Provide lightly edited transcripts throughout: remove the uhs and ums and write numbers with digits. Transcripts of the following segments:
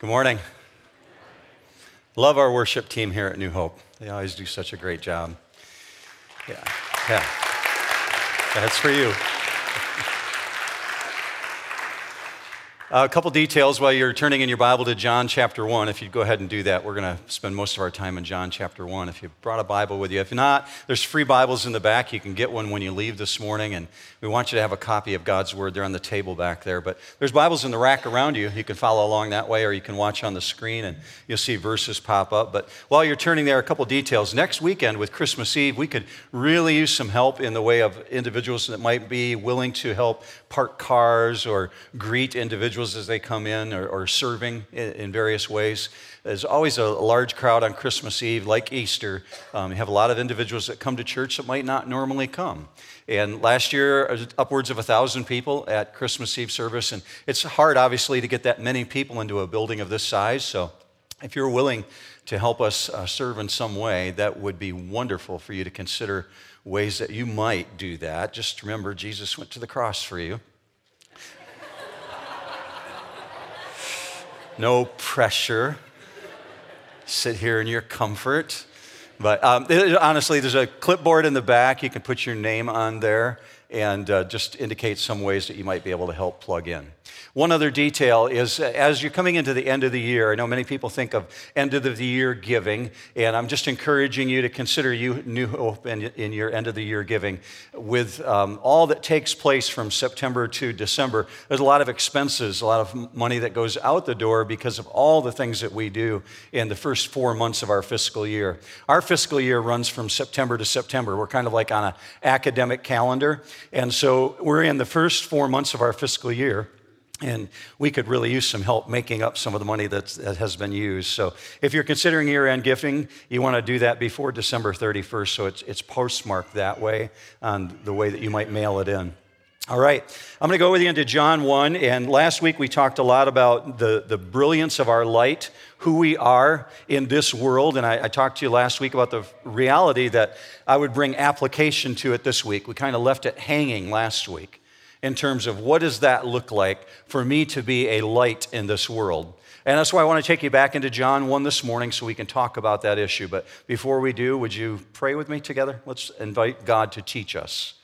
Good morning. Love our worship team here at New Hope. They always do such a great job. Yeah. That's for you. A couple details while you're turning in your Bible to John chapter 1. If you'd go ahead and do that, we're going to spend most of our time in John chapter 1. If you brought a Bible with you. If not, there's free Bibles in the back. You can get one when you leave this morning, and we want you to have a copy of God's Word. They're on the table back there. But there's Bibles in the rack around you. You can follow along that way, or you can watch on the screen, and you'll see verses pop up. But while you're turning there, a couple details. Next weekend with Christmas Eve, we could really use some help in the way of individuals that might be willing to help park cars or greet individuals as they come in, or serving in various ways. There's always a large crowd on Christmas Eve, like Easter. You have a lot of individuals that come to church that might not normally come. And last year, upwards of 1,000 people at Christmas Eve service. And it's hard, obviously, to get that many people into a building of this size. So if you're willing to help us serve in some way, that would be wonderful for you to consider ways that you might do that. Just remember, Jesus went to the cross for you. No pressure. Sit here in your comfort. But honestly, there's a clipboard in the back. You can put your name on there and just indicate some ways that you might be able to help plug in. One other detail is, as you're coming into the end of the year, I know many people think of end of the year giving, and I'm just encouraging you to consider New Hope in your end of the year giving. With all that takes place from September to December, there's a lot of expenses, a lot of money that goes out the door because of all the things that we do in the first 4 months of our fiscal year. Our fiscal year runs from September to September. We're kind of like on an academic calendar, and so we're in the first 4 months of our fiscal year. And we could really use some help making up some of the money that has been used. So if you're considering year-end gifting, you want to do that before December 31st, so it's postmarked that way on the way that you might mail it in. All right, I'm going to go with you into John 1. And last week we talked a lot about the brilliance of our light, who we are in this world. And I talked to you last week about the reality that I would bring application to it this week. We kind of left it hanging last week, in terms of what does that look like for me to be a light in this world. And that's why I want to take you back into John 1 this morning so we can talk about that issue. But before we do, would you pray with me together? Let's invite God to teach us.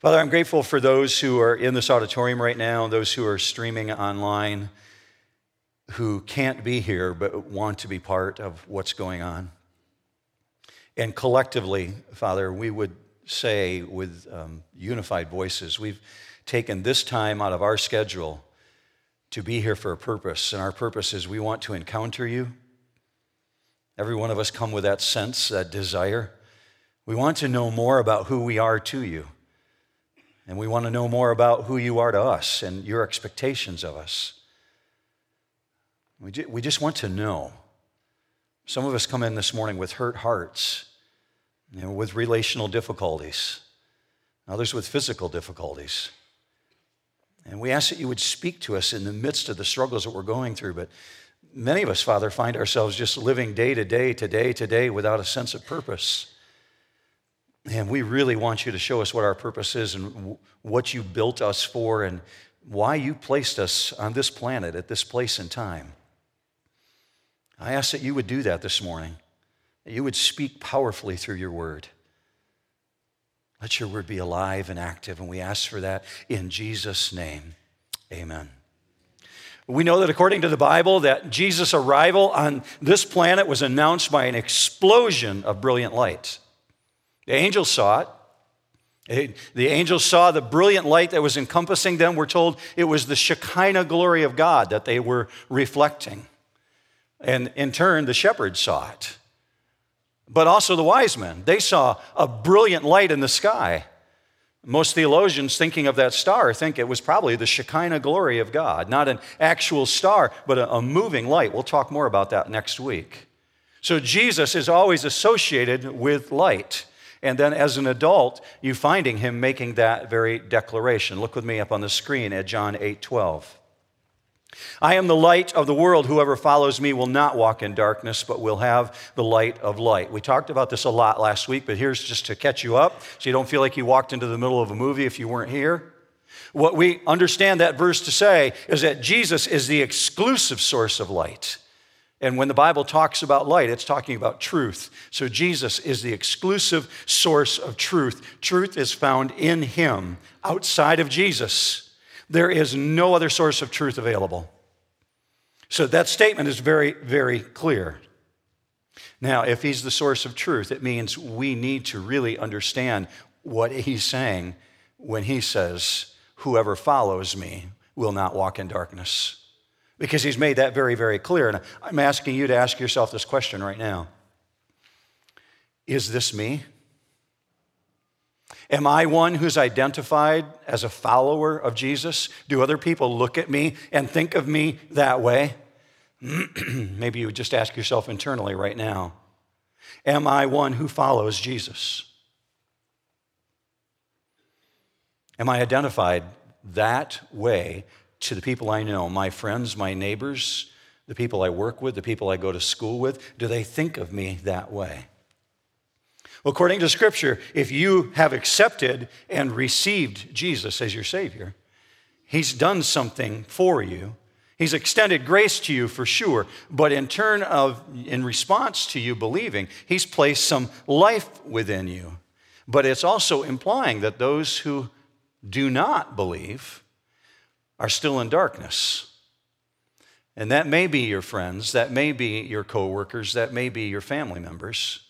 Father, I'm grateful for those who are in this auditorium right now, those who are streaming online, who can't be here but want to be part of what's going on. And collectively, Father, we would say with unified voices, we've taken this time out of our schedule to be here for a purpose, and our purpose is we want to encounter you. Every one of us come with that sense, that desire. We want to know more about who we are to you, and we want to know more about who you are to us and your expectations of us. We just want to know. Some of us come in this morning with hurt hearts, you know, with relational difficulties, others with physical difficulties. And we ask that you would speak to us in the midst of the struggles that we're going through. But many of us, Father, find ourselves just living day to day, today to day, without a sense of purpose. And we really want you to show us what our purpose is and what you built us for and why you placed us on this planet at this place and time. I ask that you would do that this morning, that you would speak powerfully through your word. Let your word be alive and active, and we ask for that in Jesus' name. Amen. We know that according to the Bible, that Jesus' arrival on this planet was announced by an explosion of brilliant light. The angels saw it. The angels saw the brilliant light that was encompassing them. We're told it was the Shekinah glory of God that they were reflecting. And in turn, the shepherds saw it. But also the wise men, they saw a brilliant light in the sky. Most theologians, thinking of that star, think it was probably the Shekinah glory of God, not an actual star, but a moving light. We'll talk more about that next week. So Jesus is always associated with light. And then as an adult, you're finding him making that very declaration. Look with me up on the screen at John 8:12. I am the light of the world. Whoever follows me will not walk in darkness, but will have the light of light. We talked about this a lot last week, but here's just to catch you up so you don't feel like you walked into the middle of a movie if you weren't here. What we understand that verse to say is that Jesus is the exclusive source of light. And when the Bible talks about light, it's talking about truth. So Jesus is the exclusive source of truth. Truth is found in him. Outside of Jesus, there is no other source of truth available. So that statement is very, very clear. Now, if he's the source of truth, it means we need to really understand what he's saying when he says, "Whoever follows me will not walk in darkness." Because he's made that very, very clear. And I'm asking you to ask yourself this question right now. Is this me? Am I one who's identified as a follower of Jesus? Do other people look at me and think of me that way? Maybe you would just ask yourself internally right now. Am I one who follows Jesus? Am I identified that way to the people I know, my friends, my neighbors, the people I work with, the people I go to school with? Do they think of me that way? Well, according to Scripture, if you have accepted and received Jesus as your Savior, he's done something for you. He's extended grace to you for sure, but in response to you believing, he's placed some life within you. But it's also implying that those who do not believe are still in darkness. And that may be your friends, that may be your coworkers, that may be your family members,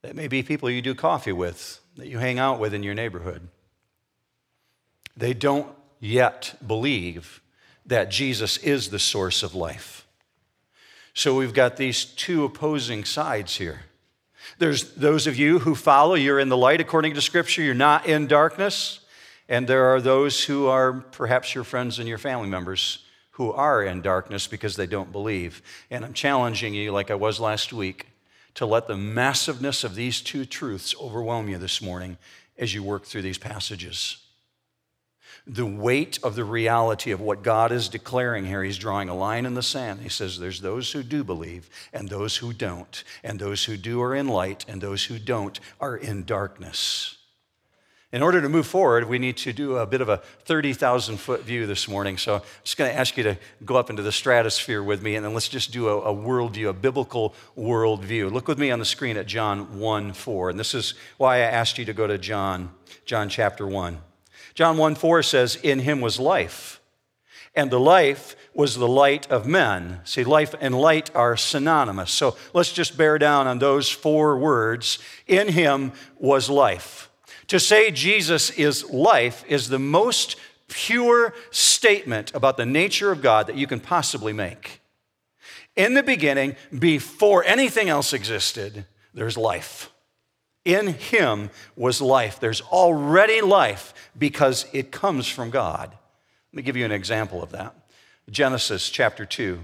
that may be people you do coffee with, that you hang out with in your neighborhood. They don't yet believe that Jesus is the source of life. So we've got these two opposing sides here. There's those of you who follow, you're in the light according to Scripture, you're not in darkness. And there are those who are perhaps your friends and your family members who are in darkness because they don't believe. And I'm challenging you, like I was last week, to let the massiveness of these two truths overwhelm you this morning as you work through these passages. The weight of the reality of what God is declaring here, he's drawing a line in the sand. He says there's those who do believe and those who don't, and those who do are in light and those who don't are in darkness. In order to move forward, we need to do a bit of a 30,000-foot view this morning. So I'm just going to ask you to go up into the stratosphere with me, and then let's just do a worldview, a biblical worldview. Look with me on the screen at John 1:4, and this is why I asked you to go to John chapter 1. John 1:4 says, "In him was life, and the life was the light of men." See, life and light are synonymous. So let's just bear down on those four words. In him was life. To say Jesus is life is the most pure statement about the nature of God that you can possibly make. In the beginning, before anything else existed, there's life. In him was life. There's already life because it comes from God. Let me give you an example of that. Genesis chapter 2.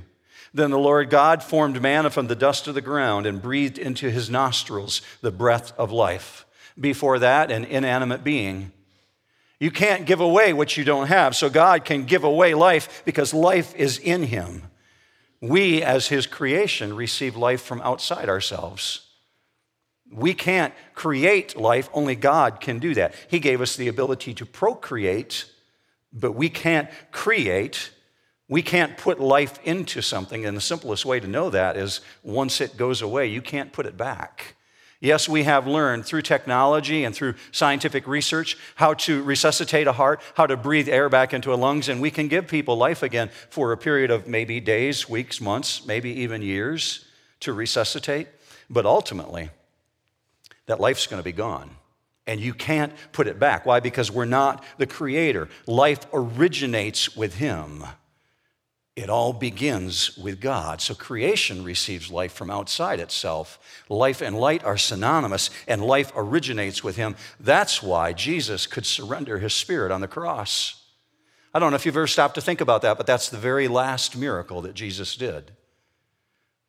"Then the Lord God formed man from the dust of the ground and breathed into his nostrils the breath of life." Before that, an inanimate being. You can't give away what you don't have, so God can give away life because life is in him. We, as his creation, receive life from outside ourselves. We can't create life, only God can do that. He gave us the ability to procreate, but we can't create. We can't put life into something, and the simplest way to know that is once it goes away, you can't put it back. Yes, we have learned through technology and through scientific research how to resuscitate a heart, how to breathe air back into our lungs, and we can give people life again for a period of maybe days, weeks, months, maybe even years to resuscitate. But ultimately, that life's going to be gone, and you can't put it back. Why? Because we're not the creator. Life originates with him. It all begins with God. So creation receives life from outside itself. Life and light are synonymous, and life originates with him. That's why Jesus could surrender his spirit on the cross. I don't know if you've ever stopped to think about that, but that's the very last miracle that Jesus did.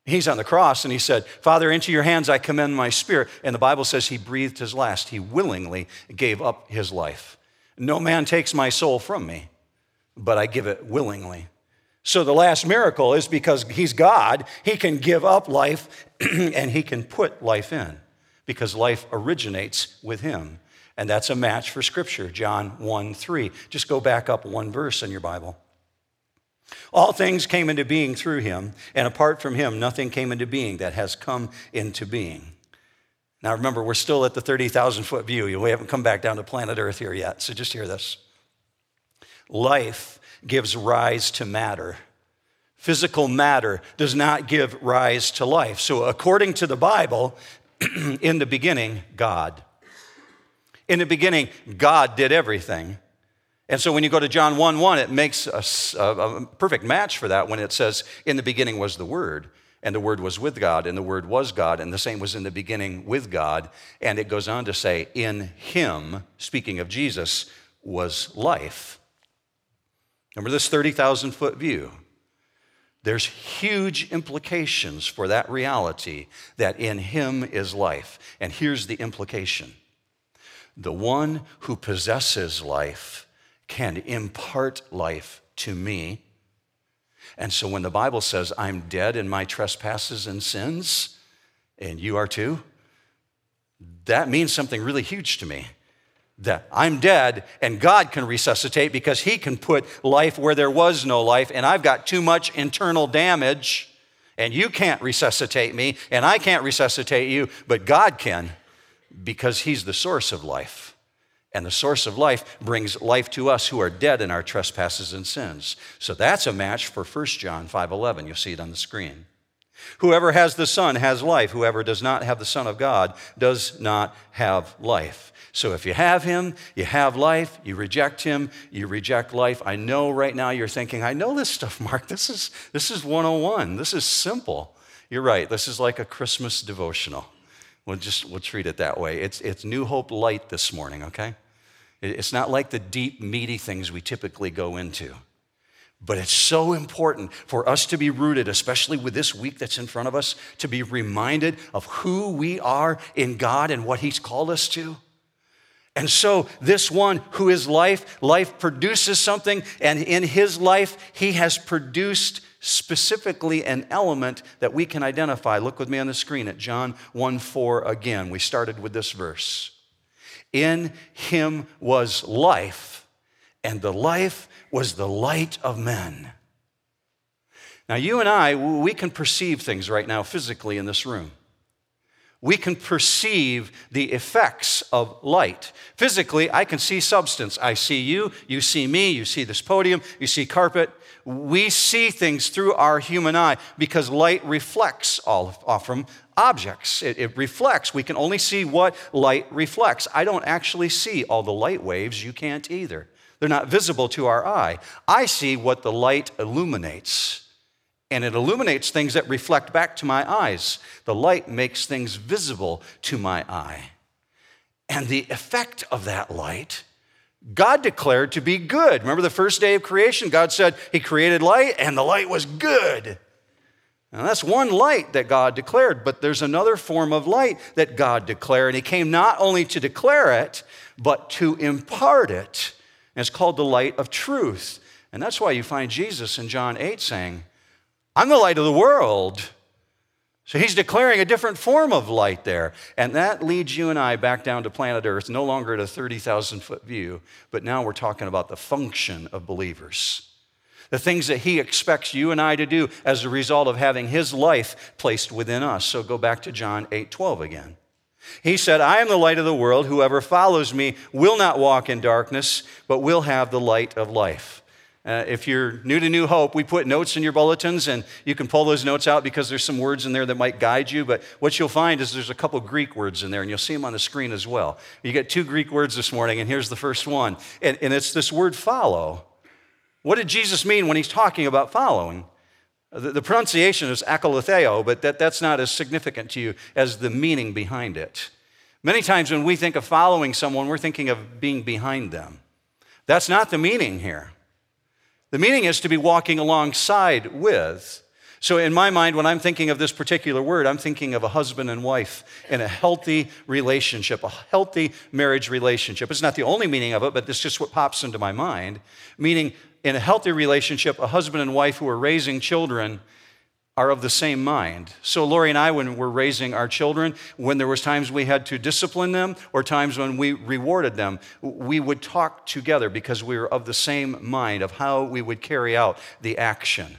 He's on the cross, and he said, "Father, into your hands I commend my spirit." And the Bible says he breathed his last. He willingly gave up his life. "No man takes my soul from me, but I give it willingly." So the last miracle is because he's God, he can give up life and he can put life in because life originates with him. And that's a match for Scripture, John 1:3. Just go back up one verse in your Bible. All things came into being through him, and apart from him, nothing came into being that has come into being. Now remember, we're still at the 30,000-foot view. We haven't come back down to planet Earth here yet, so just hear this. Life gives rise to matter. Physical matter does not give rise to life. So according to the Bible, in the beginning, God. In the beginning, God did everything. And so when you go to John 1:1, it makes a perfect match for that when it says, in the beginning was the Word, and the Word was with God, and the Word was God, and the same was in the beginning with God. And it goes on to say, in him, speaking of Jesus, was life. Remember this 30,000-foot view. There's huge implications for that reality that in him is life. And here's the implication. The one who possesses life can impart life to me. And so when the Bible says, I'm dead in my trespasses and sins, and you are too, that means something really huge to me. That I'm dead and God can resuscitate because he can put life where there was no life, and I've got too much internal damage, and you can't resuscitate me, and I can't resuscitate you, but God can, because he's the source of life. And the source of life brings life to us who are dead in our trespasses and sins. So that's a match for 1 John 5:11. You'll see it on the screen. Whoever has the Son has life. Whoever does not have the Son of God does not have life. So if you have him, you have life. You reject him, you reject life. I know right now you're thinking, I know this stuff, Mark. This is 101. This is simple. You're right. This is like a Christmas devotional. We'll treat it that way. It's New Hope Light this morning, okay? It's not like the deep, meaty things we typically go into. But it's so important for us to be rooted, especially with this week that's in front of us, to be reminded of who we are in God and what he's called us to. And so this one who is life produces something, and in his life, he has produced specifically an element that we can identify. Look with me on the screen at John 1:4 again. We started with this verse. In him was life, and the life was the light of men. Now you and I, we can perceive things right now physically in this room. We can perceive the effects of light. Physically, I can see substance. I see you, you see me, you see this podium, you see carpet. We see things through our human eye because light reflects off from objects. It reflects. We can only see what light reflects. I don't actually see all the light waves. You can't either. They're not visible to our eye. I see what the light illuminates. And it illuminates things that reflect back to my eyes. The light makes things visible to my eye. And the effect of that light, God declared to be good. Remember the first day of creation, God said he created light and the light was good. Now that's one light that God declared, but there's another form of light that God declared. And he came not only to declare it, but to impart it. And it's called the light of truth. And that's why you find Jesus in John 8 saying, I'm the light of the world. So he's declaring a different form of light there. And that leads you and I back down to planet Earth, no longer at a 30,000-foot view, but now we're talking about the function of believers. The things that he expects you and I to do as a result of having his life placed within us. So go back to John 8:12 again. He said, I am the light of the world. Whoever follows me will not walk in darkness, but will have the light of life. If you're new to New Hope, we put notes in your bulletins, and you can pull those notes out because there's some words in there that might guide you. But what you'll find is there's a couple Greek words in there, and you'll see them on the screen as well. You get two Greek words this morning, and here's the first one. And it's this word follow. What did Jesus mean when he's talking about following? The pronunciation is akolutheo, but that's not as significant to you as the meaning behind it. Many times when we think of following someone, we're thinking of being behind them. That's not the meaning here. The meaning is to be walking alongside with. So in my mind, when I'm thinking of this particular word, I'm thinking of a husband and wife in a healthy relationship, a healthy marriage relationship. It's not the only meaning of it, but it's just what pops into my mind. Meaning, in a healthy relationship, a husband and wife who are raising children are of the same mind. So Lori and I, when we're raising our children, when there was times we had to discipline them or times when we rewarded them, we would talk together because we were of the same mind of how we would carry out the action.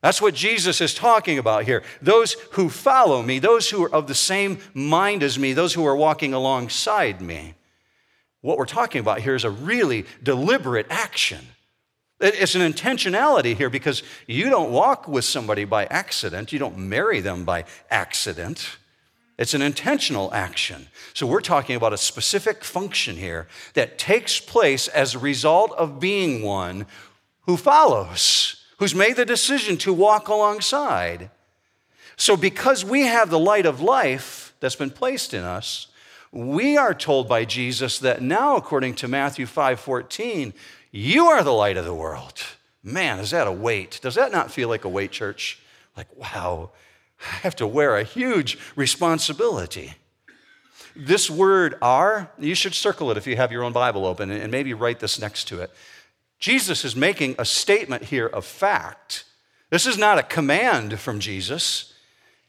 That's what Jesus is talking about here. Those who follow me, those who are of the same mind as me, those who are walking alongside me. What we're talking about here is a really deliberate action. It's an intentionality here because you don't walk with somebody by accident. You don't marry them by accident. It's an intentional action. So we're talking about a specific function here that takes place as a result of being one who follows, who's made the decision to walk alongside. So because we have the light of life that's been placed in us, we are told by Jesus that now, according to Matthew 5:14, you are the light of the world. Man, is that a weight? Does that not feel like a weight, church? Like, wow, I have to wear a huge responsibility. This word "are," you should circle it if you have your own Bible open and maybe write this next to it. Jesus is making a statement here of fact. This is not a command from Jesus.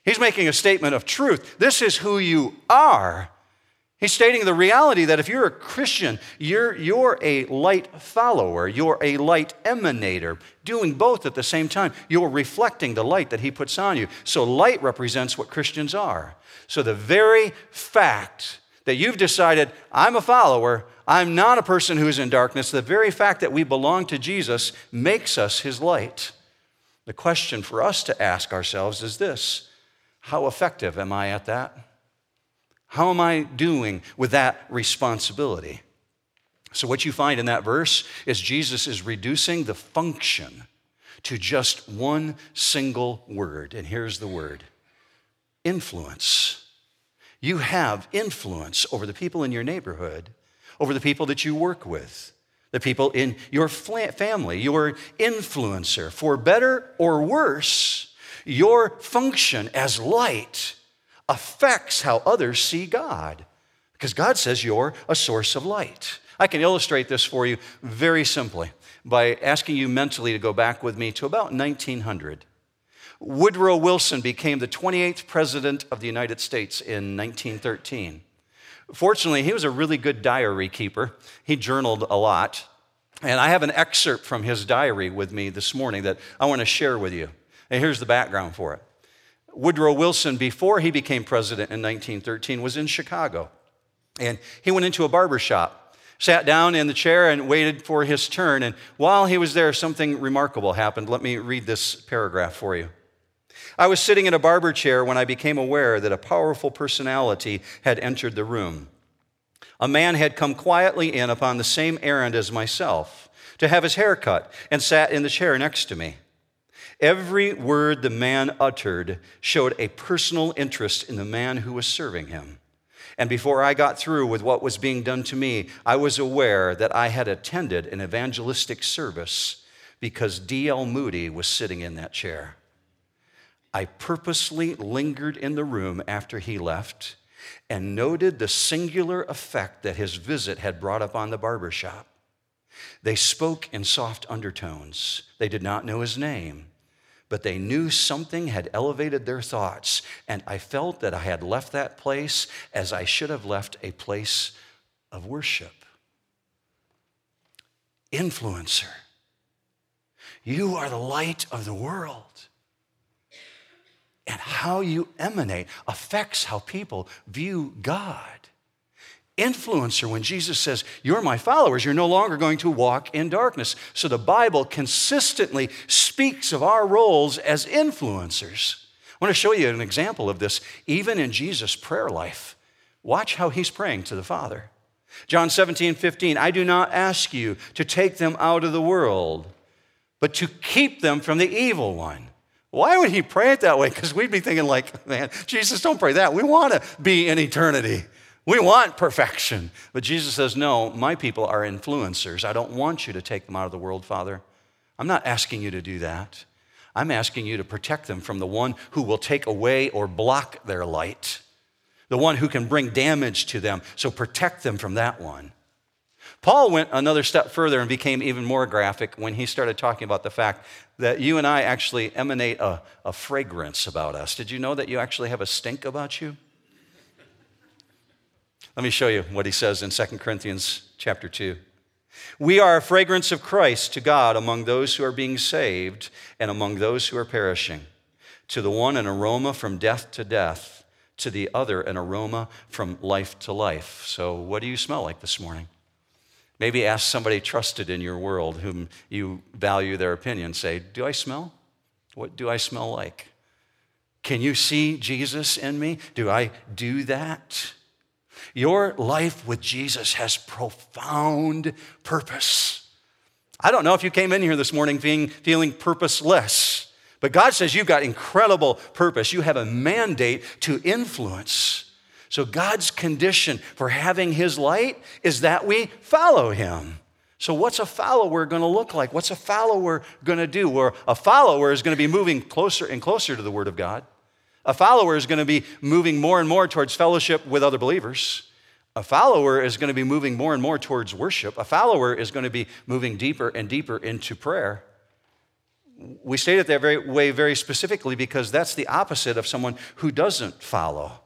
He's making a statement of truth. This is who you are. He's stating the reality that if you're a Christian, you're a light follower, you're a light emanator, doing both at the same time. You're reflecting the light that he puts on you. So light represents what Christians are. So the very fact that you've decided, I'm a follower, I'm not a person who is in darkness, the very fact that we belong to Jesus makes us his light. The question for us to ask ourselves is this: how effective am I at that? How am I doing with that responsibility? So what you find in that verse is Jesus is reducing the function to just one single word. And here's the word: influence. You have influence over the people in your neighborhood, over the people that you work with, the people in your family. You're an influencer. For better or worse, your function as light affects how others see God, because God says you're a source of light. I can illustrate this for you very simply by asking you mentally to go back with me to about 1900. Woodrow Wilson became the 28th president of the United States in 1913. Fortunately, he was a really good diary keeper. He journaled a lot, and I have an excerpt from his diary with me this morning that I want to share with you, and here's the background for it. Woodrow Wilson, before he became president in 1913, was in Chicago. And he went into a barber shop, sat down in the chair, and waited for his turn. And while he was there, something remarkable happened. Let me read this paragraph for you. "I was sitting in a barber chair when I became aware that a powerful personality had entered the room. A man had come quietly in upon the same errand as myself, to have his hair cut, and sat in the chair next to me. Every word the man uttered showed a personal interest in the man who was serving him. And before I got through with what was being done to me, I was aware that I had attended an evangelistic service because D.L. Moody was sitting in that chair. I purposely lingered in the room after he left and noted the singular effect that his visit had brought upon the barbershop. They spoke in soft undertones. They did not know his name, but they knew something had elevated their thoughts, and I felt that I had left that place as I should have left a place of worship." Influencer. You are the light of the world. And how you emanate affects how people view God. Influencer, when Jesus says, you're my followers, you're no longer going to walk in darkness. So the Bible consistently speaks of our roles as influencers. I want to show you an example of this, even in Jesus' prayer life. Watch how he's praying to the Father. John 17:15, "I do not ask you to take them out of the world, but to keep them from the evil one." Why would he pray it that way? Because we'd be thinking like, man, Jesus, don't pray that. We want to be in eternity. We want perfection. But Jesus says, no, my people are influencers. I don't want you to take them out of the world, Father. I'm not asking you to do that. I'm asking you to protect them from the one who will take away or block their light, the one who can bring damage to them. So protect them from that one. Paul went another step further and became even more graphic when he started talking about the fact that you and I actually emanate a fragrance about us. Did you know that you actually have a stink about you? Let me show you what he says in 2 Corinthians chapter 2. We are a fragrance of Christ to God among those who are being saved and among those who are perishing. To the one, an aroma from death to death. To the other, an aroma from life to life. So what do you smell like this morning? Maybe ask somebody trusted in your world whom you value their opinion. Say, do I smell? What do I smell like? Can you see Jesus in me? Do I do that? Your life with Jesus has profound purpose. I don't know if you came in here this morning feeling purposeless, but God says you've got incredible purpose. You have a mandate to influence. So God's condition for having his light is that we follow him. So what's a follower going to look like? What's a follower going to do? Well, a follower is going to be moving closer and closer to the Word of God. A follower is going to be moving more and more towards fellowship with other believers. A follower is going to be moving more and more towards worship. A follower is going to be moving deeper and deeper into prayer. We state it that way very specifically because that's the opposite of someone who doesn't follow.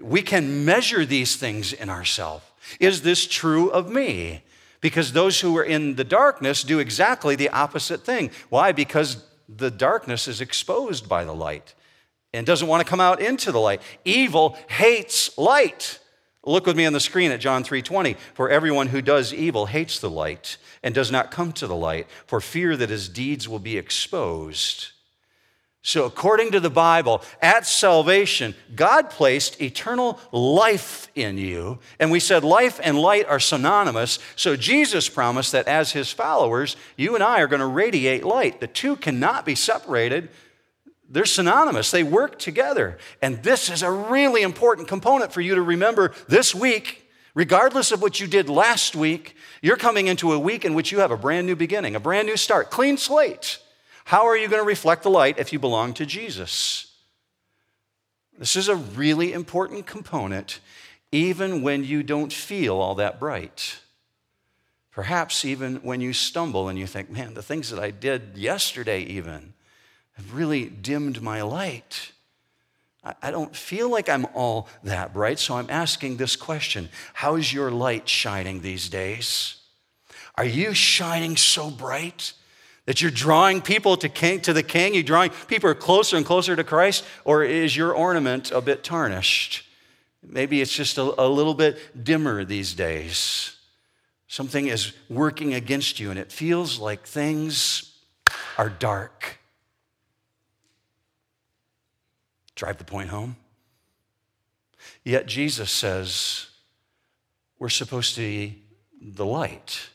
We can measure these things in ourselves. Is this true of me? Because those who are in the darkness do exactly the opposite thing. Why? Because the darkness is exposed by the light and doesn't want to come out into the light. Evil hates light. Look with me on the screen at John 3:20. For everyone who does evil hates the light and does not come to the light for fear that his deeds will be exposed. So according to the Bible, at salvation, God placed eternal life in you. And we said life and light are synonymous. So Jesus promised that as his followers, you and I are going to radiate light. The two cannot be separated. They're synonymous. They work together. And this is a really important component for you to remember this week. Regardless of what you did last week, you're coming into a week in which you have a brand new beginning, a brand new start, clean slate. How are you going to reflect the light if you belong to Jesus? This is a really important component, even when you don't feel all that bright. Perhaps even when you stumble and you think, man, the things that I did yesterday even have really dimmed my light. I don't feel like I'm all that bright, so I'm asking this question. How's your light shining these days? Are you shining so bright that you're drawing people to the King? You're drawing people closer and closer to Christ? Or is your ornament a bit tarnished? Maybe it's just a little bit dimmer these days. Something is working against you, and it feels like things are dark. Drive the point home. Yet Jesus says we're supposed to be the light.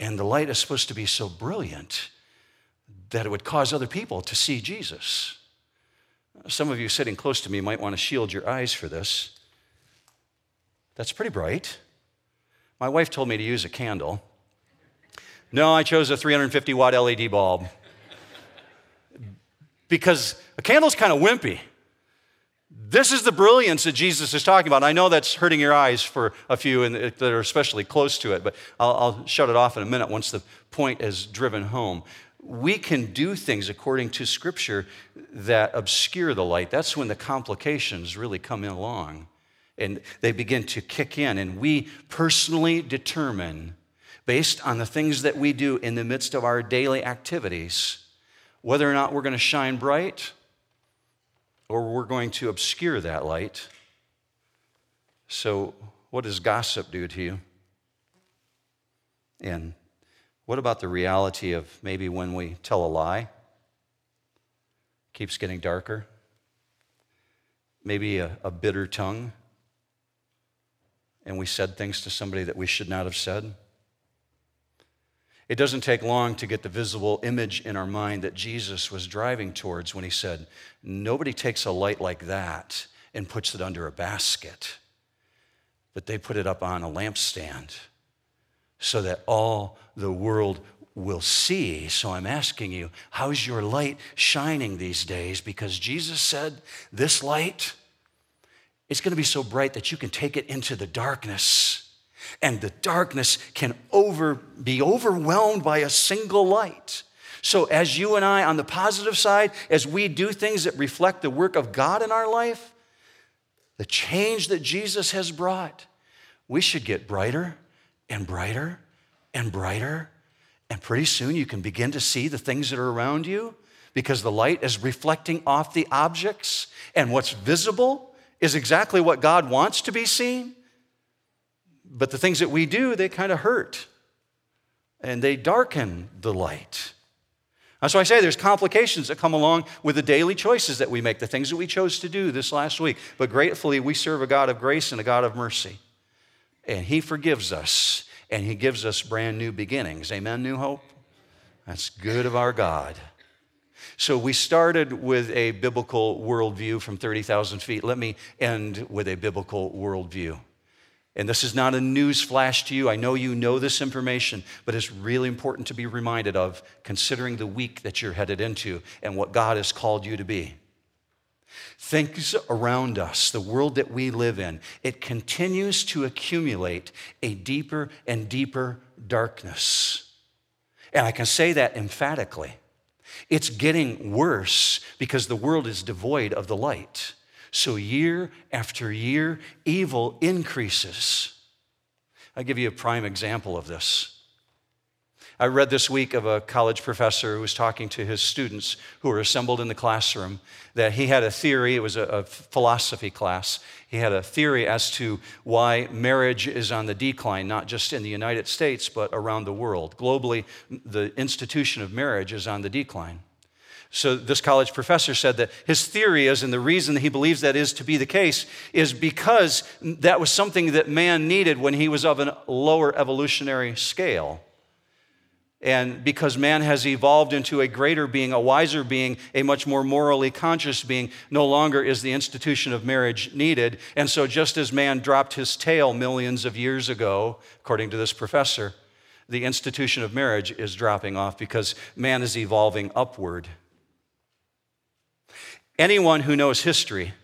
And the light is supposed to be so brilliant that it would cause other people to see Jesus. Some of you sitting close to me might want to shield your eyes for this. That's pretty bright. My wife told me to use a candle. No, I chose a 350-watt LED bulb. Because a candle's kind of wimpy. This is the brilliance that Jesus is talking about. I know that's hurting your eyes for a few that are especially close to it, but I'll shut it off in a minute once the point is driven home. We can do things according to Scripture that obscure the light. That's when the complications really come in along, and they begin to kick in, and we personally determine, based on the things that we do in the midst of our daily activities, whether or not we're going to shine bright or we're going to obscure that light. So what does gossip do to you? And what about the reality of maybe when we tell a lie? It keeps getting darker. Maybe a bitter tongue. And we said things to somebody that we should not have said. It doesn't take long to get the visible image in our mind that Jesus was driving towards when he said, nobody takes a light like that and puts it under a basket, but they put it up on a lampstand so that all the world will see. So I'm asking you, how's your light shining these days? Because Jesus said, this light, it's going to be so bright that you can take it into the darkness. And the darkness can be overwhelmed by a single light. So as you and I, on the positive side, as we do things that reflect the work of God in our life, the change that Jesus has brought, we should get brighter and brighter and brighter. And pretty soon you can begin to see the things that are around you because the light is reflecting off the objects. And what's visible is exactly what God wants to be seen. But the things that we do, they kind of hurt and they darken the light. That's why I say there's complications that come along with the daily choices that we make, the things that we chose to do this last week. But gratefully, we serve a God of grace and a God of mercy. And He forgives us, and He gives us brand new beginnings. Amen, New Hope? That's good of our God. So we started with a biblical worldview from 30,000 feet. Let me end with a biblical worldview. And this is not a news flash to you. I know you know this information, but it's really important to be reminded of considering the week that you're headed into and what God has called you to be. Things around us, the world that we live in, it continues to accumulate a deeper and deeper darkness. And I can say that emphatically. It's getting worse because the world is devoid of the light. So year after year, evil increases. I'll give you a prime example of this. I read this week of a college professor who was talking to his students who were assembled in the classroom that he had a theory, it was a philosophy class, he had a theory as to why marriage is on the decline, not just in the United States, but around the world. Globally, the institution of marriage is on the decline. So this college professor said that his theory is, and the reason that he believes that is to be the case, is because that was something that man needed when he was of a lower evolutionary scale. And because man has evolved into a greater being, a wiser being, a much more morally conscious being, no longer is the institution of marriage needed. And so just as man dropped his tail millions of years ago, according to this professor, the institution of marriage is dropping off because man is evolving upward. Anyone who knows history,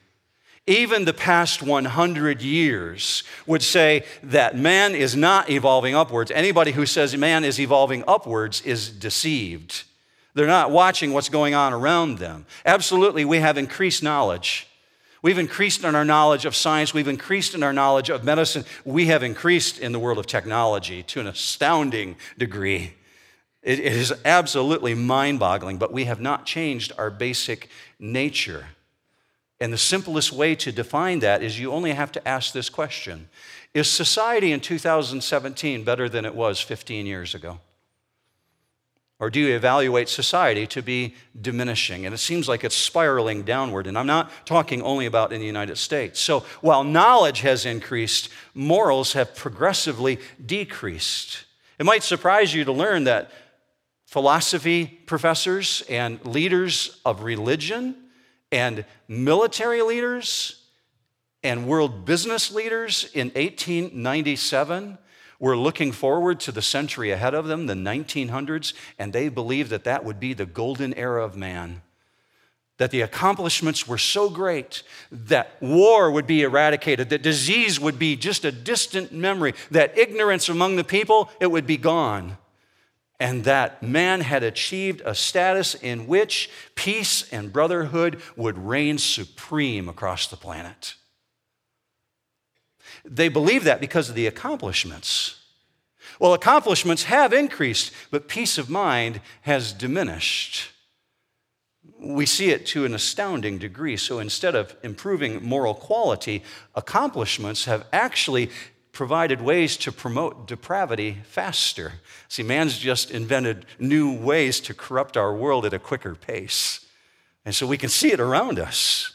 even the past 100 years, would say that man is not evolving upwards. Anybody who says man is evolving upwards is deceived. They're not watching what's going on around them. Absolutely, we have increased knowledge. We've increased in our knowledge of science. We've increased in our knowledge of medicine. We have increased in the world of technology to an astounding degree. It is absolutely mind-boggling, but we have not changed our basic nature. And the simplest way to define that is you only have to ask this question. Is society in 2017 better than it was 15 years ago? Or do you evaluate society to be diminishing? And it seems like it's spiraling downward. And I'm not talking only about in the United States. So while knowledge has increased, morals have progressively decreased. It might surprise you to learn that philosophy professors and leaders of religion and military leaders and world business leaders in 1897 were looking forward to the century ahead of them, the 1900s, and they believed that that would be the golden era of man, that the accomplishments were so great that war would be eradicated, that disease would be just a distant memory, that ignorance among the people, it would be gone. And that man had achieved a status in which peace and brotherhood would reign supreme across the planet. They believe that because of the accomplishments. Well, accomplishments have increased, but peace of mind has diminished. We see it to an astounding degree. So instead of improving moral quality, accomplishments have actually provided ways to promote depravity faster. See, man's just invented new ways to corrupt our world at a quicker pace. And so we can see it around us.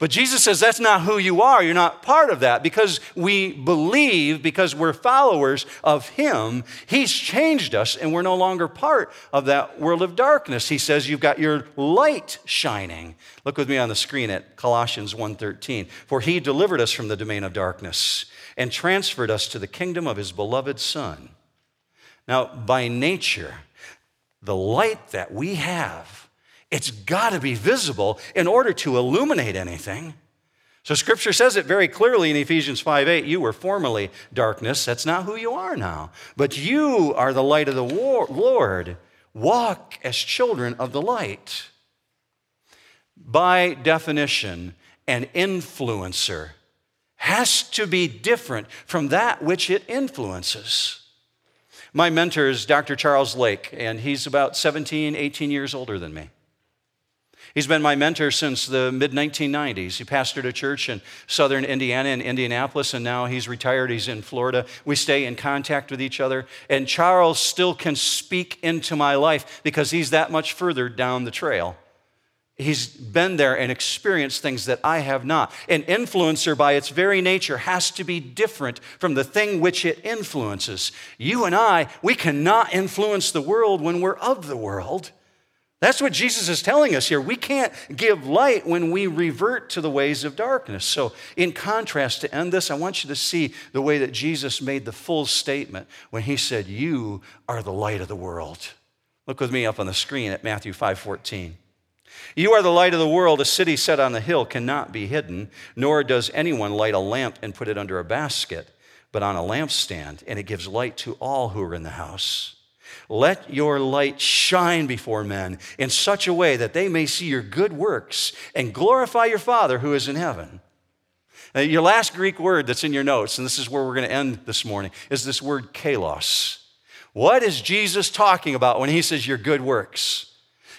But Jesus says that's not who you are. You're not part of that. Because we believe, because we're followers of Him, He's changed us and we're no longer part of that world of darkness. He says you've got your light shining. Look with me on the screen at Colossians 1:13. For He delivered us from the domain of darkness and transferred us to the kingdom of His beloved Son. Now, by nature, the light that we have, it's got to be visible in order to illuminate anything. So Scripture says it very clearly in Ephesians 5:8, you were formerly darkness. That's not who you are now. But you are the light of the Lord. Walk as children of the light. By definition, an influencer has to be different from that which it influences. My mentor is Dr. Charles Lake, and he's about 17, 18 years older than me. He's been my mentor since the mid-1990s. He pastored a church in southern Indiana and Indianapolis, and now he's retired. He's in Florida. We stay in contact with each other, and Charles still can speak into my life because he's that much further down the trail. He's been there and experienced things that I have not. An influencer, by its very nature, has to be different from the thing which it influences. You and I, we cannot influence the world when we're of the world. That's what Jesus is telling us here. We can't give light when we revert to the ways of darkness. So in contrast, to end this, I want you to see the way that Jesus made the full statement when he said, you are the light of the world. Look with me up on the screen at Matthew 5:14. You are the light of the world. A city set on a hill cannot be hidden, nor does anyone light a lamp and put it under a basket, but on a lampstand, and it gives light to all who are in the house. Let your light shine before men in such a way that they may see your good works and glorify your Father who is in heaven. Now, your last Greek word that's in your notes, and this is where we're going to end this morning, is this word kalos. What is Jesus talking about when he says your good works?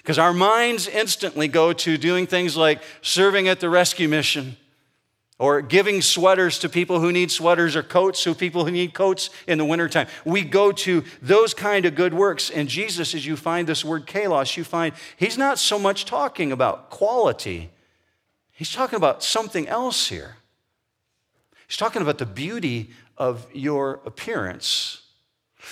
Because our minds instantly go to doing things like serving at the rescue mission, or giving sweaters to people who need sweaters, or coats to people who need coats in the wintertime. We go to those kind of good works. And Jesus, as you find this word kalos, you find he's not so much talking about quality. He's talking about something else here. He's talking about the beauty of your appearance.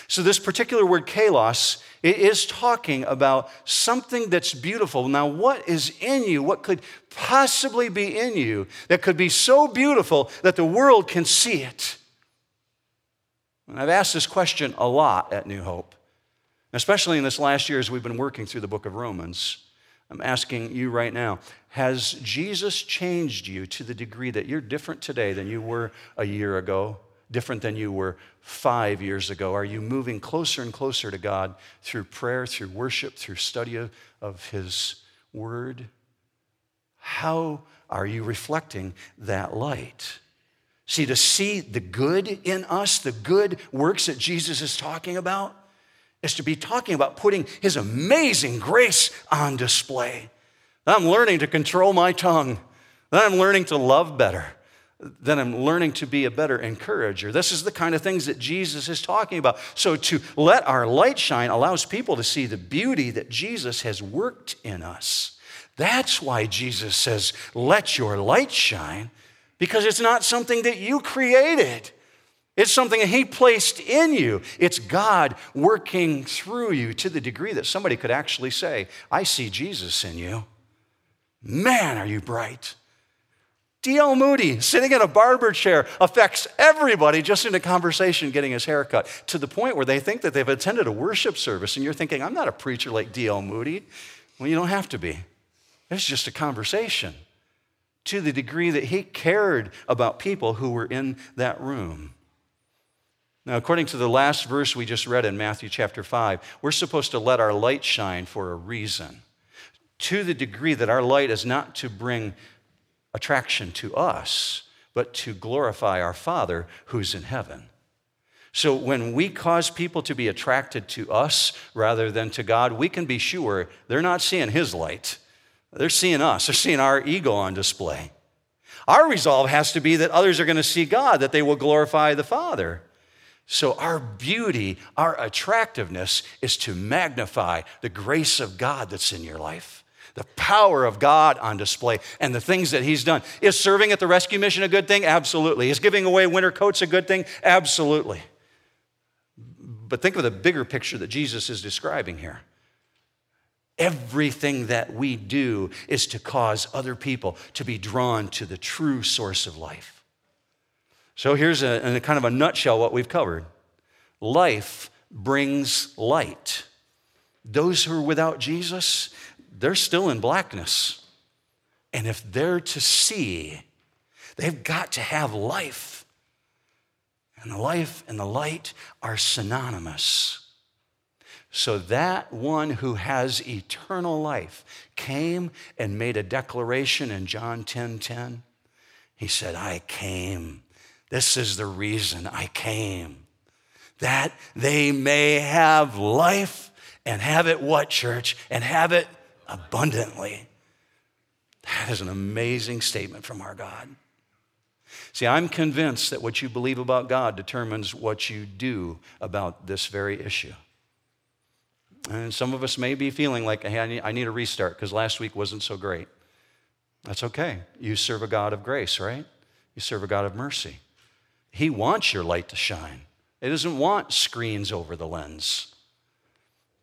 So this particular word kalos, it is talking about something that's beautiful. Now, what is in you? What could possibly be in you that could be so beautiful that the world can see it? And I've asked this question a lot at New Hope, especially in this last year as we've been working through the book of Romans. I'm asking you right now, has Jesus changed you to the degree that you're different today than you were a year ago? Different than you were 5 years ago? Are you moving closer and closer to God through prayer, through worship, through study of his word? How are you reflecting that light? See, to see the good in us, the good works that Jesus is talking about, is to be talking about putting his amazing grace on display. I'm learning to control my tongue. I'm learning to love better. Then I'm learning to be a better encourager. This is the kind of things that Jesus is talking about. So to let our light shine allows people to see the beauty that Jesus has worked in us. That's why Jesus says, let your light shine, because it's not something that you created. It's something that he placed in you. It's God working through you to the degree that somebody could actually say, I see Jesus in you. Man, are you bright. D.L. Moody, sitting in a barber chair, affects everybody just in a conversation getting his hair cut, to the point where they think that they've attended a worship service, and you're thinking, I'm not a preacher like D.L. Moody. Well, you don't have to be. It's just a conversation, to the degree that he cared about people who were in that room. Now, according to the last verse we just read in Matthew chapter 5, we're supposed to let our light shine for a reason, to the degree that our light is not to bring attraction to us, but to glorify our Father who's in heaven. So when we cause people to be attracted to us rather than to God, we can be sure they're not seeing his light. They're seeing us. They're seeing our ego on display. Our resolve has to be that others are going to see God, that they will glorify the Father. So our beauty, our attractiveness is to magnify the grace of God that's in your life. The power of God on display and the things that he's done. Is serving at the rescue mission a good thing? Absolutely. Is giving away winter coats a good thing? Absolutely. But think of the bigger picture that Jesus is describing here. Everything that we do is to cause other people to be drawn to the true source of life. So here's in a kind of a nutshell what we've covered. Life brings light. Those who are without Jesus, they're still in blackness. And if they're to see They've got to have life. And the life and the light are synonymous. So that one who has eternal life came and made a declaration in John 10:10. He said, I came. This is the reason I came, that they may have life and have it what, church? And have it abundantly. That is an amazing statement from our God. See, I'm convinced that what you believe about God determines what you do about this very issue. And some of us may be feeling like, hey, I need a restart because last week wasn't so great. That's okay. You serve a God of grace, right? You serve a God of mercy. He wants your light to shine. He doesn't want screens over the lens.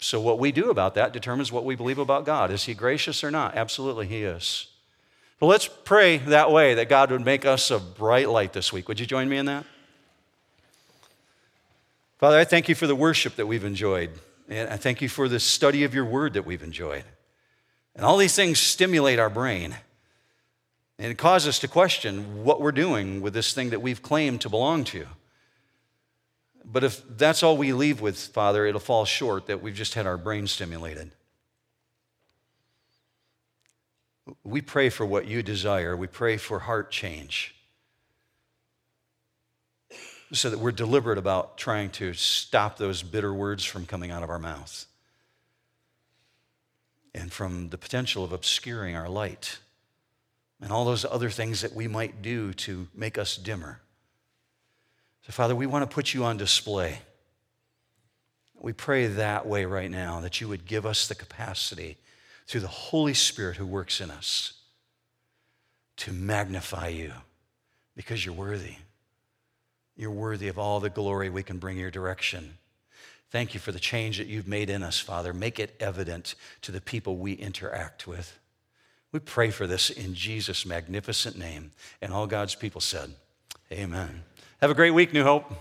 So what we do about that determines what we believe about God. Is he gracious or not? Absolutely, he is. But let's pray that way, that God would make us a bright light this week. Would you join me in that? Father, I thank you for the worship that we've enjoyed. And I thank you for the study of your word that we've enjoyed. And all these things stimulate our brain. And it causes us to question what we're doing with this thing that we've claimed to belong to. But if that's all we leave with, Father, it'll fall short that we've just had our brain stimulated. We pray for what you desire. We pray for heart change so that we're deliberate about trying to stop those bitter words from coming out of our mouth and from the potential of obscuring our light and all those other things that we might do to make us dimmer. So, Father, we want to put you on display. We pray that way right now, that you would give us the capacity through the Holy Spirit who works in us to magnify you because you're worthy. You're worthy of all the glory we can bring your direction. Thank you for the change that you've made in us, Father. Make it evident to the people we interact with. We pray for this in Jesus' magnificent name. And all God's people said, amen. Have a great week, New Hope.